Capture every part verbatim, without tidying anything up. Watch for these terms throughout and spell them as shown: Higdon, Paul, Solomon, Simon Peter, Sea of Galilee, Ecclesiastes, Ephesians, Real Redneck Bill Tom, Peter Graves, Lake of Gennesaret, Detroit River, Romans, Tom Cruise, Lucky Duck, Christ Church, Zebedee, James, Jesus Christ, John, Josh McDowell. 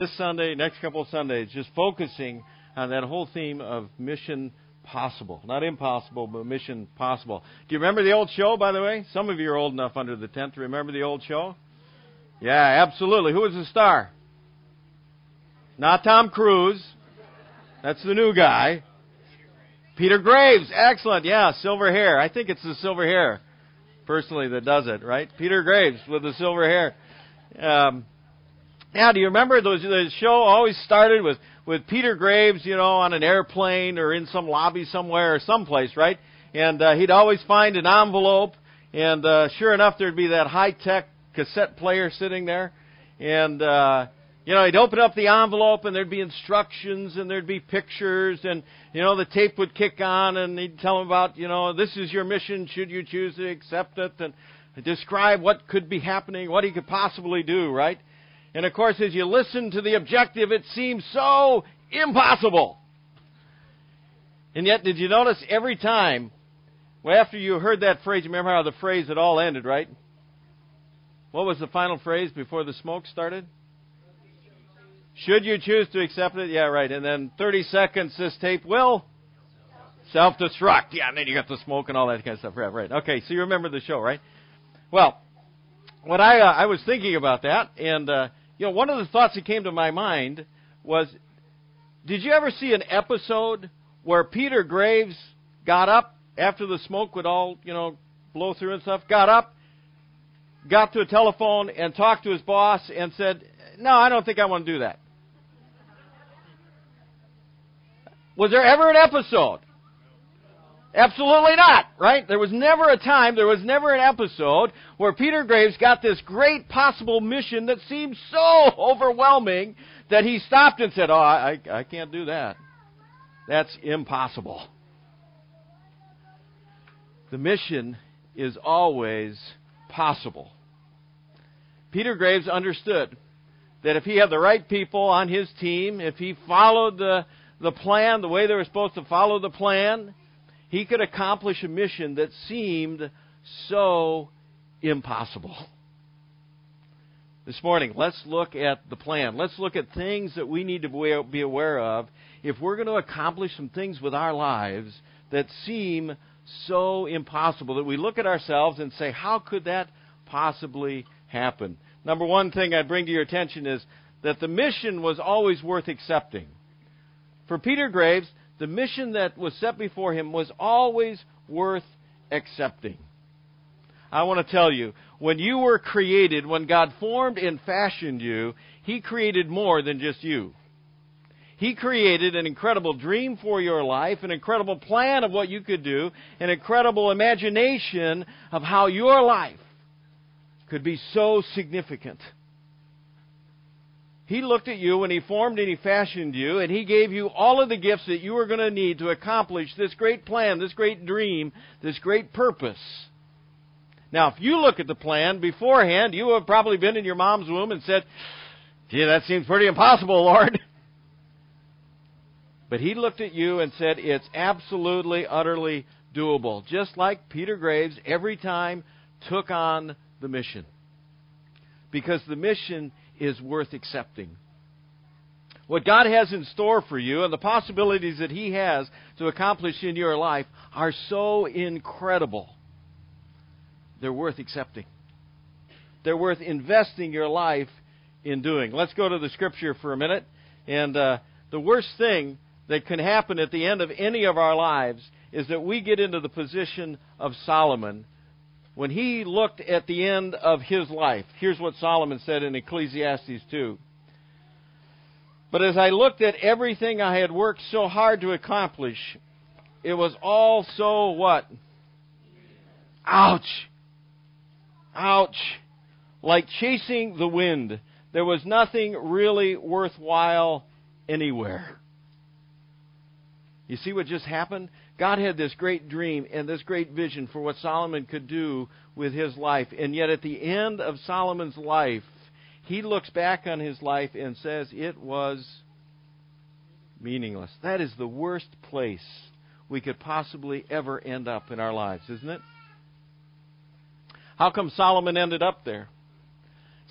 this Sunday, next couple of Sundays, just focusing on that whole theme of mission possible. Not impossible, but mission possible. Do you remember the old show, by the way? Some of you are old enough under the tent to remember the old show. Yeah, absolutely. Who was the star? Not Tom Cruise. That's the new guy. Peter Graves. Excellent. Yeah, silver hair. I think it's the silver hair, personally, that does it, right? Peter Graves with the silver hair. Um, now, do you remember those, the show always started with, with Peter Graves, you know, on an airplane or in some lobby somewhere or someplace, right? And uh, he'd always find an envelope, and uh, sure enough, there'd be that high-tech cassette player sitting there, and uh, you know, he'd open up the envelope, and there'd be instructions, and there'd be pictures, and, you know, the tape would kick on, and he'd tell them about, you know, this is your mission, should you choose to accept it, and describe what could be happening, what he could possibly do, right? And, of course, as you listen to the objective, it seems so impossible. And yet, did you notice every time, well, after you heard that phrase, remember how the phrase had all ended, right? What was the final phrase before the smoke started? Should you choose to accept it? Yeah, right. And then thirty seconds, this tape will self-destruct. Yeah, and then you got the smoke and all that kind of stuff. Right, right. Okay, so you remember the show, right? Well, what I uh, I was thinking about that, and uh, you know, one of the thoughts that came to my mind was, did you ever see an episode where Peter Graves got up after the smoke would all, you know, blow through and stuff, got up, got to a telephone and talked to his boss and said, no, I don't think I want to do that? Was there ever an episode? Absolutely not, right? There was never a time, there was never an episode where Peter Graves got this great possible mission that seemed so overwhelming that he stopped and said, oh, I, I can't do that. That's impossible. The mission is always possible. Peter Graves understood that if he had the right people on his team, if he followed the, the plan the way they were supposed to follow the plan, he could accomplish a mission that seemed so impossible. This morning, let's look at the plan. Let's look at things that we need to be aware of if we're going to accomplish some things with our lives that seem so impossible that we look at ourselves and say, how could that possibly happen? Number one thing I bring to your attention is that the mission was always worth accepting. For Peter Graves, the mission that was set before him was always worth accepting. I want to tell you, when you were created, when God formed and fashioned you, He created more than just you. He created an incredible dream for your life, an incredible plan of what you could do, an incredible imagination of how your life could be so significant. He looked at you when He formed and He fashioned you, and He gave you all of the gifts that you were going to need to accomplish this great plan, this great dream, this great purpose. Now, if you look at the plan beforehand, you have probably been in your mom's womb and said, gee, that seems pretty impossible, Lord. But He looked at you and said, it's absolutely, utterly doable. Just like Peter Graves, every time, took on the mission, because the mission is worth accepting. What God has in store for you and the possibilities that He has to accomplish in your life are so incredible. They're worth accepting. They're worth investing your life in doing. Let's go to the Scripture for a minute. And uh, the worst thing that can happen at the end of any of our lives is that we get into the position of Solomon. When he looked at the end of his life, here's what Solomon said in Ecclesiastes two. But as I looked at everything I had worked so hard to accomplish, it was all so what? Ouch! Ouch! Like chasing the wind. There was nothing really worthwhile anywhere. You see what just happened? God had this great dream and this great vision for what Solomon could do with his life. And yet at the end of Solomon's life, he looks back on his life and says it was meaningless. That is the worst place we could possibly ever end up in our lives, isn't it? How come Solomon ended up there?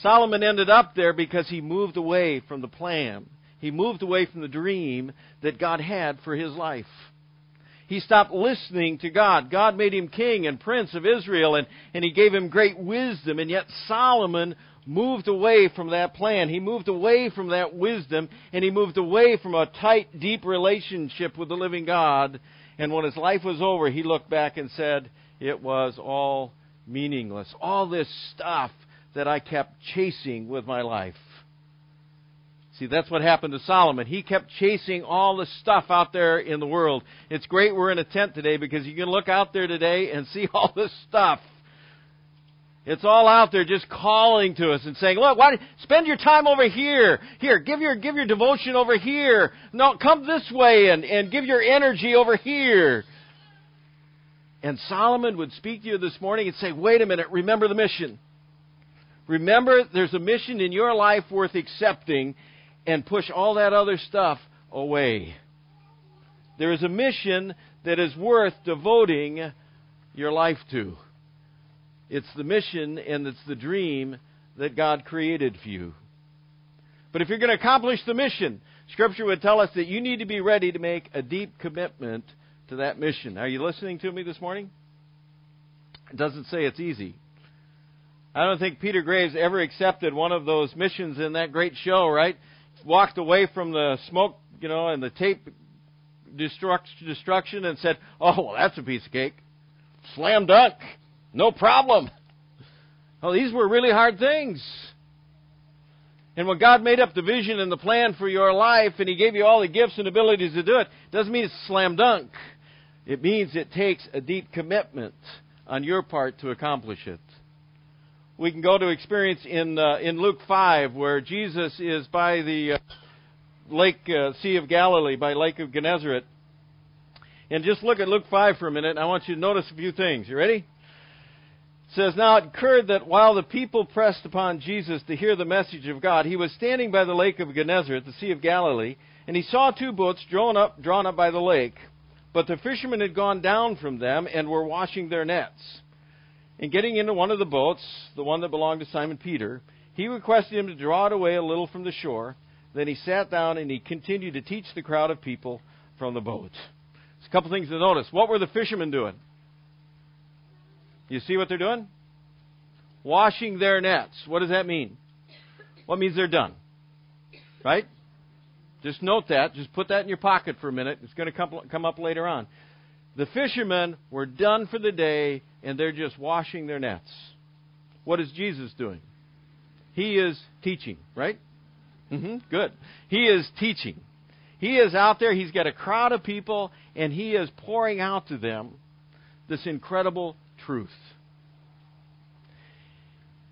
Solomon ended up there because he moved away from the plan. He moved away from the dream that God had for his life. He stopped listening to God. God made him king and prince of Israel, and, and he gave him great wisdom. And yet Solomon moved away from that plan. He moved away from that wisdom, and he moved away from a tight, deep relationship with the living God. And when his life was over, he looked back and said, it was all meaningless. All this stuff that I kept chasing with my life. See, that's what happened to Solomon. He kept chasing all the stuff out there in the world. It's great we're in a tent today because you can look out there today and see all this stuff. It's all out there just calling to us and saying, look, why, spend your time over here. Here, give your give your devotion over here. No, come this way and, and give your energy over here. And Solomon would speak to you this morning and say, wait a minute, remember the mission. Remember, there's a mission in your life worth accepting, and push all that other stuff away. There is a mission that is worth devoting your life to. It's the mission and it's the dream that God created for you. But if you're going to accomplish the mission, Scripture would tell us that you need to be ready to make a deep commitment to that mission. Are you listening to me this morning? It doesn't say it's easy. I don't think Peter Graves ever accepted one of those missions in that great show, right? Walked away from the smoke, you know, and the tape destruction and said, oh, well, that's a piece of cake. Slam dunk. No problem. Well, these were really hard things. And when God made up the vision and the plan for your life and He gave you all the gifts and abilities to do it, doesn't mean it's slam dunk. It means it takes a deep commitment on your part to accomplish it. We can go to experience in uh, in Luke five where Jesus is by the uh, lake, uh, Sea of Galilee, by Lake of Gennesaret. And just look at Luke five for a minute. And I want you to notice a few things. You ready? It says, now it occurred that while the people pressed upon Jesus to hear the message of God, He was standing by the Lake of Gennesaret, the Sea of Galilee, and He saw two boats drawn up, drawn up by the lake. But the fishermen had gone down from them and were washing their nets. And getting into one of the boats, the one that belonged to Simon Peter, he requested him to draw it away a little from the shore. Then he sat down and he continued to teach the crowd of people from the boat. There's a couple things to notice. What were the fishermen doing? You see what they're doing? Washing their nets. What does that mean? Well, it means they're done. Right? Just note that. Just put that in your pocket for a minute. It's going to come up later on. The fishermen were done for the day, and they're just washing their nets. What is Jesus doing? He is teaching, right? Mm-hmm, good. He is teaching. He is out there. He's got a crowd of people, and He is pouring out to them this incredible truth.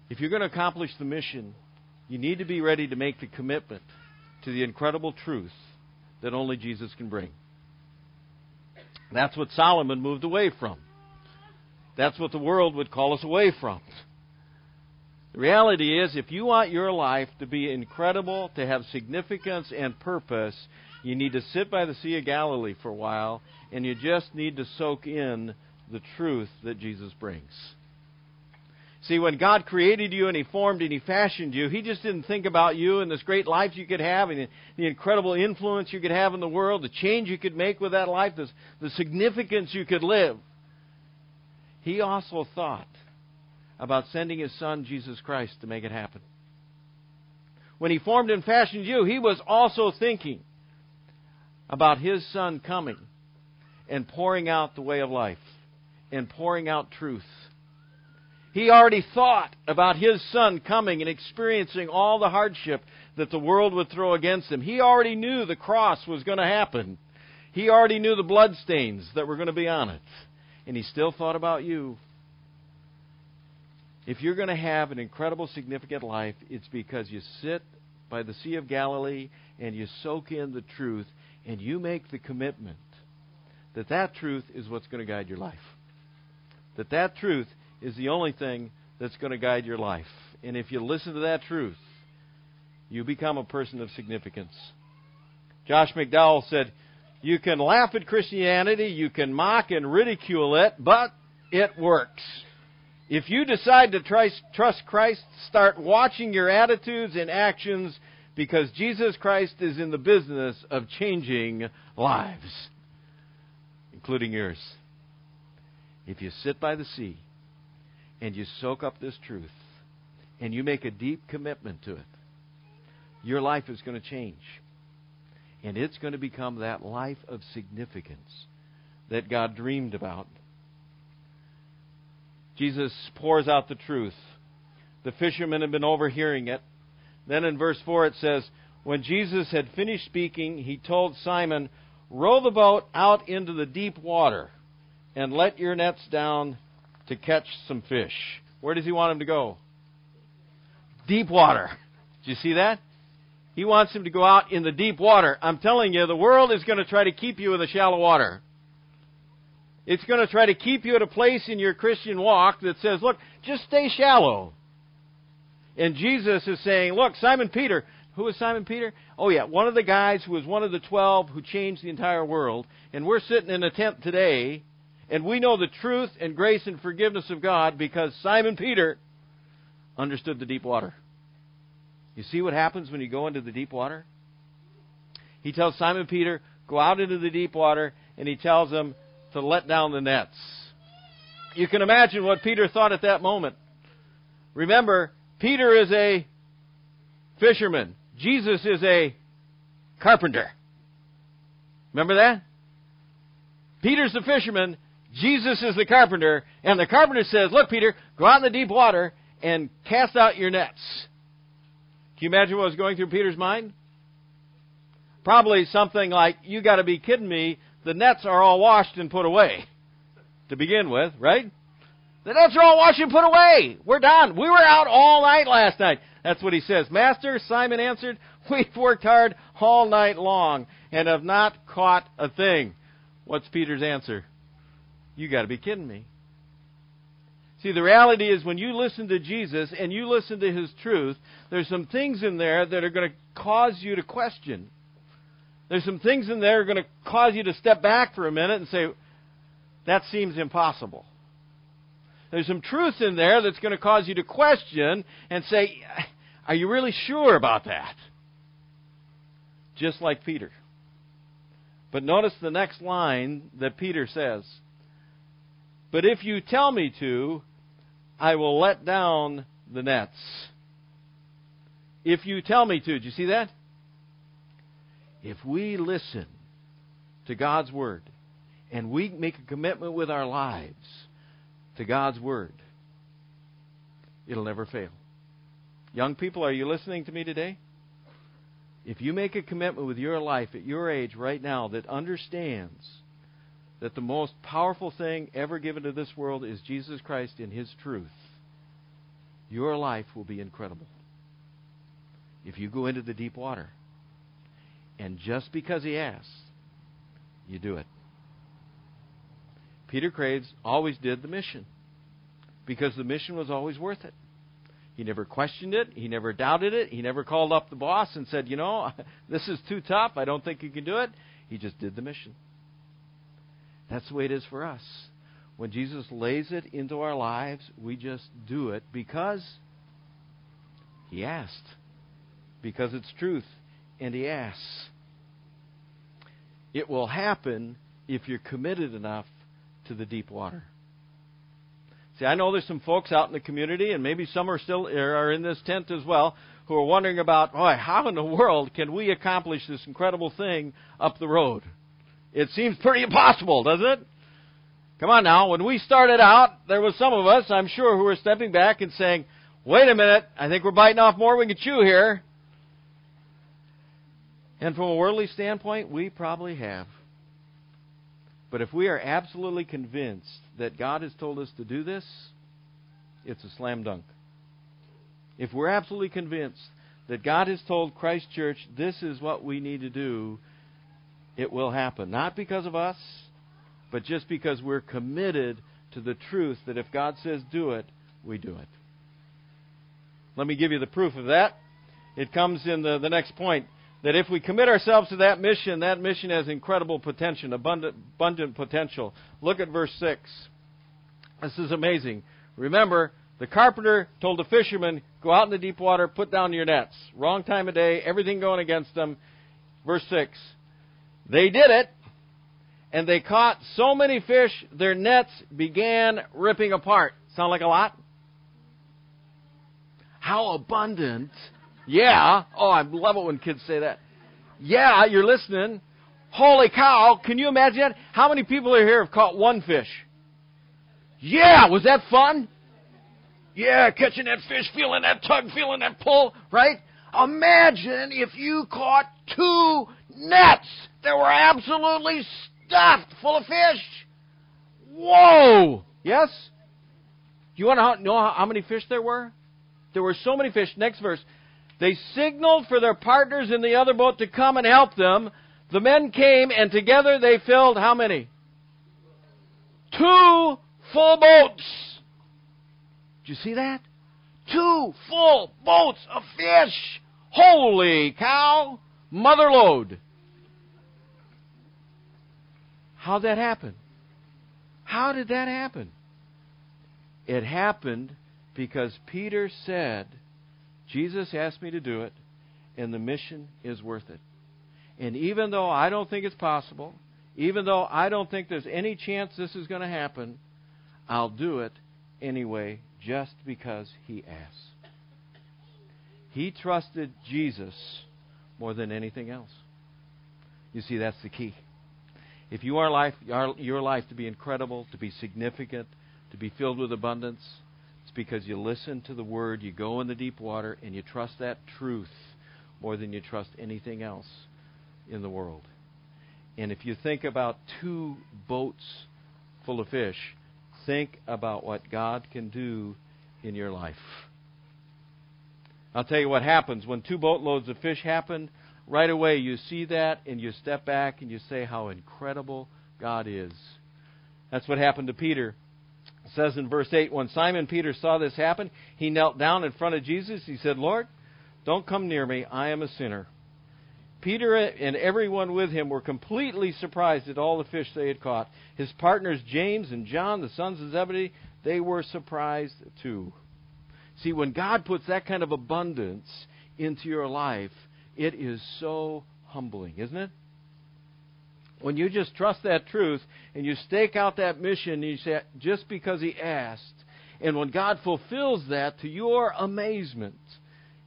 If you're going to accomplish the mission, you need to be ready to make the commitment to the incredible truth that only Jesus can bring. That's what Solomon moved away from. That's what the world would call us away from. The reality is, if you want your life to be incredible, to have significance and purpose, you need to sit by the Sea of Galilee for a while, and you just need to soak in the truth that Jesus brings. See, when God created you and He formed and He fashioned you, He just didn't think about you and this great life you could have and the incredible influence you could have in the world, the change you could make with that life, the, the significance you could live. He also thought about sending His Son, Jesus Christ, to make it happen. When He formed and fashioned you, He was also thinking about His Son coming and pouring out the way of life and pouring out truth. He already thought about His Son coming and experiencing all the hardship that the world would throw against Him. He already knew the cross was going to happen. He already knew the bloodstains that were going to be on it. And He still thought about you. If you're going to have an incredible, significant life, it's because you sit by the Sea of Galilee and you soak in the truth and you make the commitment that that truth is what's going to guide your life. That that truth is the only thing that's going to guide your life. And if you listen to that truth, you become a person of significance. Josh McDowell said, you can laugh at Christianity, you can mock and ridicule it, but it works. If you decide to trust Christ, start watching your attitudes and actions, because Jesus Christ is in the business of changing lives, including yours. If you sit by the sea and you soak up this truth and you make a deep commitment to it, your life is going to change. And it's going to become that life of significance that God dreamed about. Jesus pours out the truth. The fishermen have been overhearing it. Then in verse four it says, when Jesus had finished speaking, he told Simon, row the boat out into the deep water and let your nets down to catch some fish. Where does he want him to go? Deep water. Did you see that? He wants him to go out in the deep water. I'm telling you, the world is going to try to keep you in the shallow water. It's going to try to keep you at a place in your Christian walk that says, look, just stay shallow. And Jesus is saying, look, Simon Peter. Who is Simon Peter? Oh, yeah, one of the guys who was one of the twelve who changed the entire world. And we're sitting in a tent today, and we know the truth and grace and forgiveness of God because Simon Peter understood the deep water. You see what happens when you go into the deep water? He tells Simon Peter, go out into the deep water, and he tells him to let down the nets. You can imagine what Peter thought at that moment. Remember, Peter is a fisherman. Jesus is a carpenter. Remember that? Peter's the fisherman, Jesus is the carpenter, and the carpenter says, look, Peter, go out in the deep water and cast out your nets. Can you imagine what was going through Peter's mind? Probably something like, you got to be kidding me, the nets are all washed and put away to begin with, right? The nets are all washed and put away. We're done. We were out all night last night. That's what he says. Master, Simon answered, we've worked hard all night long and have not caught a thing. What's Peter's answer? You got to be kidding me. See, the reality is when you listen to Jesus and you listen to his truth, there's some things in there that are going to cause you to question. There's some things in there that are going to cause you to step back for a minute and say, that seems impossible. There's some truth in there that's going to cause you to question and say, are you really sure about that? Just like Peter. But notice the next line that Peter says, but if you tell me to, I will let down the nets. If you tell me to. Did you see that? If we listen to God's Word and we make a commitment with our lives to God's Word, it'll never fail. Young people, are you listening to me today? If you make a commitment with your life at your age right now that understands that the most powerful thing ever given to this world is Jesus Christ in his truth, your life will be incredible. If you go into the deep water, and just because he asks, you do it. Peter Graves always did the mission because the mission was always worth it. He never questioned it. He never doubted it. He never called up the boss and said, you know, this is too tough. I don't think you can do it. He just did the mission. That's the way it is for us. When Jesus lays it into our lives, we just do it because he asked, because it's truth, and he asks. It will happen if you're committed enough to the deep water. See, I know there's some folks out in the community, and maybe some are still are in this tent as well, who are wondering about, oh, how in the world can we accomplish this incredible thing up the road? It seems pretty impossible, doesn't it? Come on now. When we started out, there was some of us, I'm sure, who were stepping back and saying, wait a minute, I think we're biting off more than we can chew here. And from a worldly standpoint, we probably have. But if we are absolutely convinced that God has told us to do this, it's a slam dunk. If we're absolutely convinced that God has told Christ Church, this is what we need to do, it will happen. Not because of us, but just because we're committed to the truth that if God says do it, we do it. Let me give you the proof of that. It comes in the, the next point, that if we commit ourselves to that mission, that mission has incredible potential, abundant, abundant potential. Look at verse six. This is amazing. Remember, the carpenter told the fishermen, go out in the deep water, put down your nets. Wrong time of day, everything going against them. Verse six, they did it, and they caught so many fish, their nets began ripping apart. Sound like a lot? How abundant. Yeah. Oh, I love it when kids say that. Yeah, you're listening. Holy cow, can you imagine that? How many people are here have caught one fish? Yeah, was that fun? Yeah, catching that fish, feeling that tug, feeling that pull, right? Imagine if you caught two nets that were absolutely stuffed full of fish. Whoa! Yes? Do you want to know how many fish there were? There were so many fish. Next verse. They signaled for their partners in the other boat to come and help them. The men came, and together they filled how many? Two full boats. Did you see that? Two full boats of fish. Holy cow. Mother load. How'd that happen? How did that happen? It happened because Peter said, Jesus asked me to do it, and the mission is worth it. And even though I don't think it's possible, even though I don't think there's any chance this is going to happen, I'll do it anyway just because he asked. He trusted Jesus more than anything else. You see, that's the key. If you want your life to be incredible, to be significant, to be filled with abundance, it's because you listen to the Word, you go in the deep water, and you trust that truth more than you trust anything else in the world. And if you think about two boats full of fish, think about what God can do in your life. I'll tell you what happens. When two boatloads of fish happen, right away you see that and you step back and you say how incredible God is. That's what happened to Peter. It says in verse eight, when Simon Peter saw this happen, he knelt down in front of Jesus. He said, Lord, don't come near me. I am a sinner. Peter and everyone with him were completely surprised at all the fish they had caught. His partners, James and John, the sons of Zebedee, they were surprised too. See, when God puts that kind of abundance into your life, it is so humbling, isn't it? When you just trust that truth and you stake out that mission, and you say, just because he asked, and when God fulfills that to your amazement,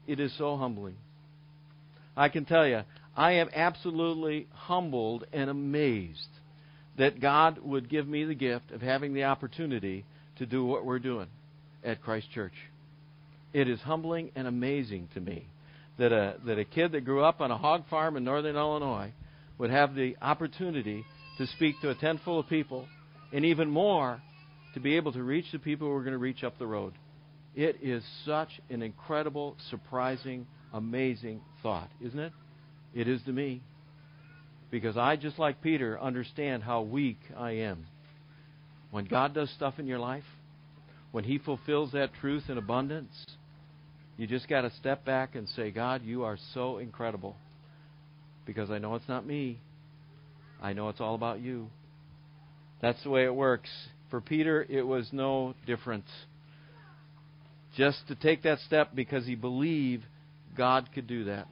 it is so humbling. I can tell you, I am absolutely humbled and amazed that God would give me the gift of having the opportunity to do what we're doing at Christ Church. It is humbling and amazing to me that a, that a kid that grew up on a hog farm in northern Illinois would have the opportunity to speak to a tent full of people, and even more, to be able to reach the people who are going to reach up the road. It is such an incredible, surprising, amazing thought, isn't it? It is to me. Because I, just like Peter, understand how weak I am. When God does stuff in your life, when he fulfills that truth in abundance, you just got to step back and say, God, you are so incredible. Because I know it's not me. I know it's all about you. That's the way it works. For Peter, it was no different. Just to take that step because he believed God could do that.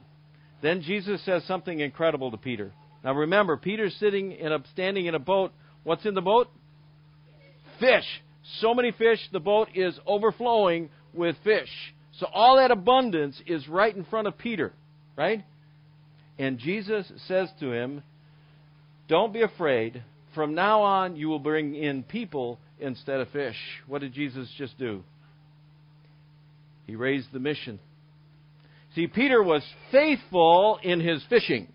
Then Jesus says something incredible to Peter. Now remember, Peter's sitting in a, standing in a boat. What's in the boat? Fish. So many fish, the boat is overflowing with fish. So all that abundance is right in front of Peter, right? And Jesus says to him, don't be afraid. From now on, you will bring in people instead of fish. What did Jesus just do? He raised the mission. See, Peter was faithful in his fishing.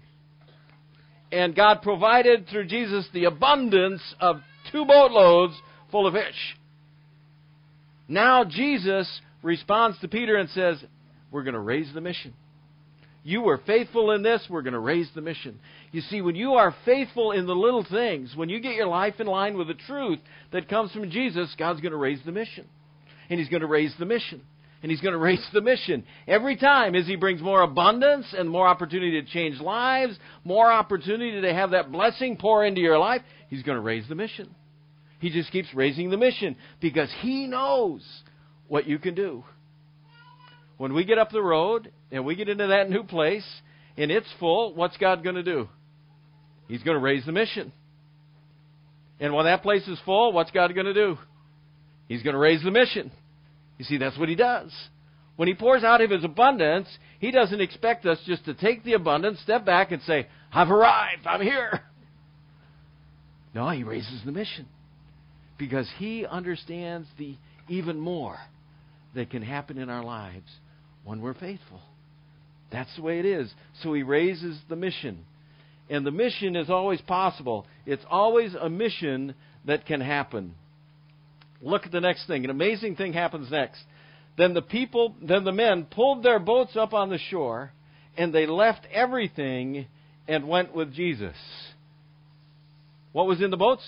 And God provided through Jesus the abundance of two boatloads full of fish. Now Jesus responds to Peter and says, we're going to raise the mission. You were faithful in this, we're going to raise the mission. You see, when you are faithful in the little things, when you get your life in line with the truth that comes from Jesus, God's going to raise the mission. And he's going to raise the mission. And he's going to raise the mission. Every time as he brings more abundance and more opportunity to change lives, more opportunity to have that blessing pour into your life, he's going to raise the mission. He just keeps raising the mission because He knows what you can do. When we get up the road and we get into that new place and it's full, what's God going to do? He's going to raise the mission. And when that place is full, what's God going to do? He's going to raise the mission. You see, that's what He does. When He pours out of His abundance, He doesn't expect us just to take the abundance, step back and say, I've arrived, I'm here. No, He raises the mission because He understands the even more that can happen in our lives when we're faithful. That's the way it is. So He raises the mission. And the mission is always possible. It's always a mission that can happen. Look at the next thing. An amazing thing happens next. Then the people, then the men pulled their boats up on the shore, and they left everything and went with Jesus. What was in the boats?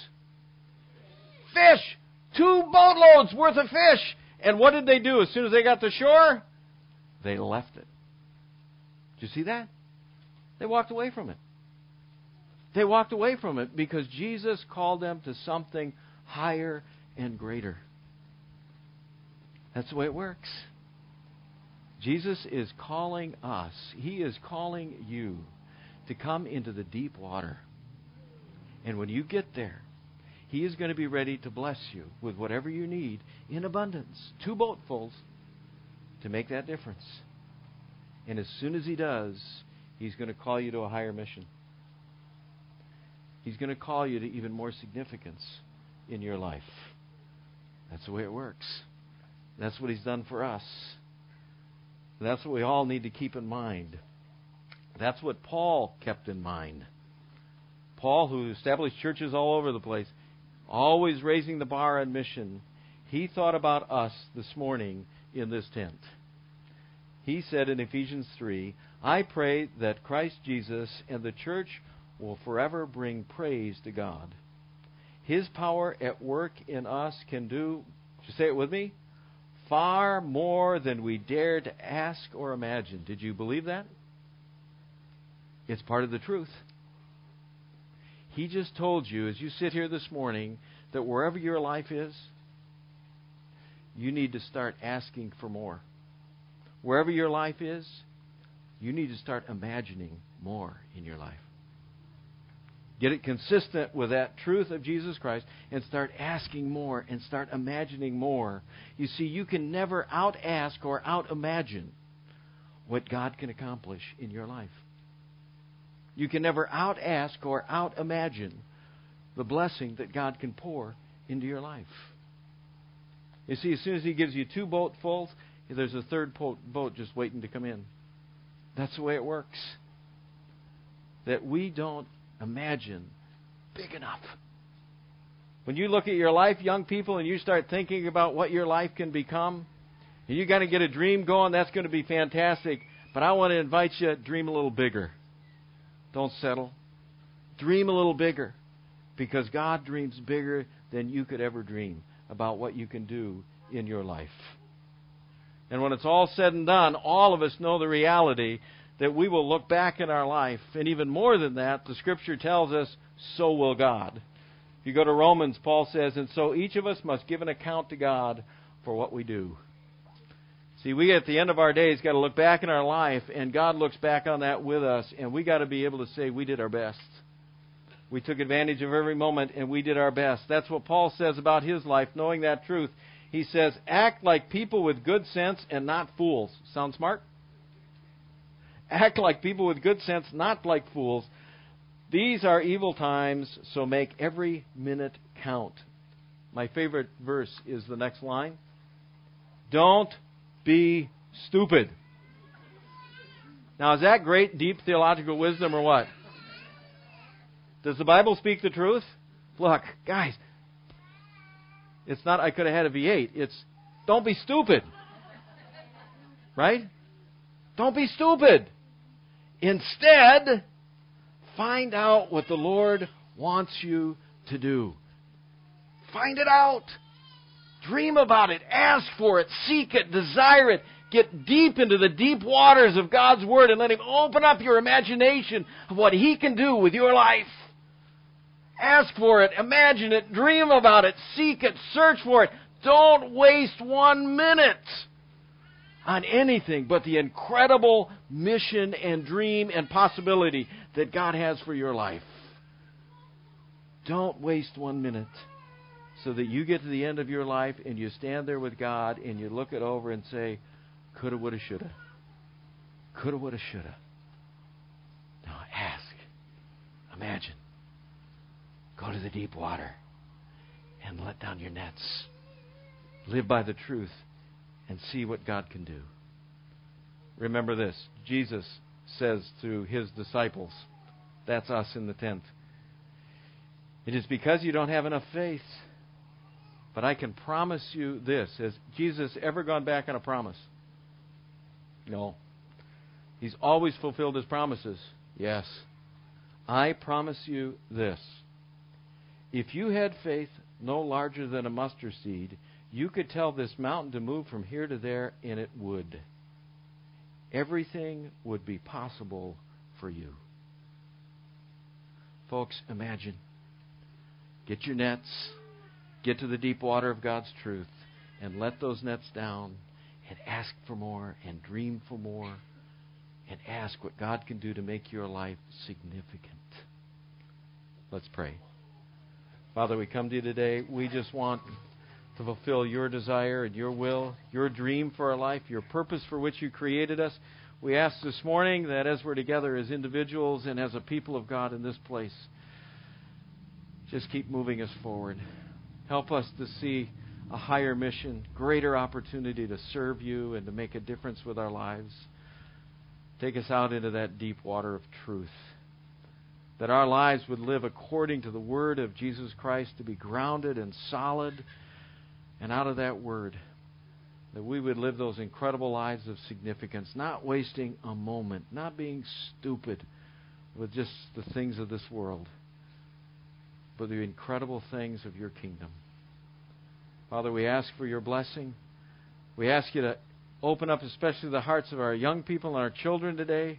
Fish! Two boatloads worth of fish! And what did they do as soon as they got to shore? They left it. Did you see that? They walked away from it. They walked away from it because Jesus called them to something higher and greater. That's the way it works. Jesus is calling us. He is calling you to come into the deep water. And when you get there, He is going to be ready to bless you with whatever you need in abundance, two boatfuls, to make that difference. And as soon as He does, He's going to call you to a higher mission. He's going to call you to even more significance in your life. That's the way it works. That's what He's done for us. And that's what we all need to keep in mind. That's what Paul kept in mind. Paul, who established churches all over the place, always raising the bar on mission, he thought about us this morning in this tent. He said in Ephesians three, I pray that Christ Jesus and the church will forever bring praise to God. His power at work in us can do, just say it with me, far more than we dare to ask or imagine. Did you believe that? It's part of the truth. He just told you, as you sit here this morning, that wherever your life is, you need to start asking for more. Wherever your life is, you need to start imagining more in your life. Get it consistent with that truth of Jesus Christ and start asking more and start imagining more. You see, you can never out-ask or out-imagine what God can accomplish in your life. You can never out-ask or out-imagine the blessing that God can pour into your life. You see, as soon as He gives you two boatfuls, there's a third boat just waiting to come in. That's the way it works. That we don't imagine big enough. When you look at your life, young people, and you start thinking about what your life can become, and you've got to get a dream going, that's going to be fantastic. But I want to invite you to dream a little bigger. Don't settle. Dream a little bigger, because God dreams bigger than you could ever dream about what you can do in your life. And when it's all said and done, all of us know the reality that we will look back in our life. And even more than that, the Scripture tells us, so will God. If you go to Romans, Paul says, and so each of us must give an account to God for what we do. See, we at the end of our days got to look back in our life, and God looks back on that with us, and we got to be able to say we did our best. We took advantage of every moment, and we did our best. That's what Paul says about his life, knowing that truth. He says, act like people with good sense and not fools. Sound smart? Act like people with good sense, not like fools. These are evil times, so make every minute count. My favorite verse is the next line. Don't be stupid. Now, is that great deep theological wisdom or what? Does the Bible speak the truth? Look, guys, it's not I could have had a V eight. It's don't be stupid. Right? Don't be stupid. Instead, find out what the Lord wants you to do. Find it out. Dream about it. Ask for it. Seek it. Desire it. Get deep into the deep waters of God's Word and let Him open up your imagination of what He can do with your life. Ask for it. Imagine it. Dream about it. Seek it. Search for it. Don't waste one minute on anything but the incredible mission and dream and possibility that God has for your life. Don't waste one minute so that you get to the end of your life and you stand there with God and you look it over and say, coulda, woulda, shoulda. Coulda, woulda, shoulda. No, ask. Imagine. Go to the deep water and let down your nets. Live by the truth and see what God can do. Remember this. Jesus says to his disciples, that's us in the tent, it is because you don't have enough faith. But I can promise you this. Has Jesus ever gone back on a promise? No. He's always fulfilled his promises. Yes. I promise you this. If you had faith no larger than a mustard seed, you could tell this mountain to move from here to there, and it would. Everything would be possible for you. Folks, imagine. Get your nets. Get to the deep water of God's truth, and let those nets down, and ask for more, and dream for more, and ask what God can do to make your life significant. Let's pray. Father, we come to you today. We just want to fulfill your desire and your will, your dream for our life, your purpose for which you created us. We ask this morning that as we're together as individuals and as a people of God in this place, just keep moving us forward. Help us to see a higher mission, greater opportunity to serve you and to make a difference with our lives. Take us out into that deep water of truth, that our lives would live according to the word of Jesus Christ, to be grounded and solid. And out of that word, that we would live those incredible lives of significance, not wasting a moment, not being stupid with just the things of this world, but the incredible things of your kingdom. Father, we ask for your blessing. We ask you to open up especially the hearts of our young people and our children today,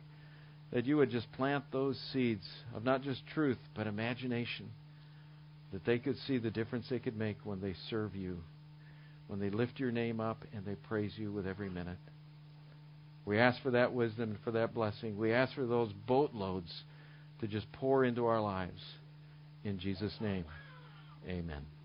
that you would just plant those seeds of not just truth, but imagination, that they could see the difference they could make when they serve you, when they lift your name up and they praise you with every minute. We ask for that wisdom and for that blessing. We ask for those boatloads to just pour into our lives. In Jesus' name, amen.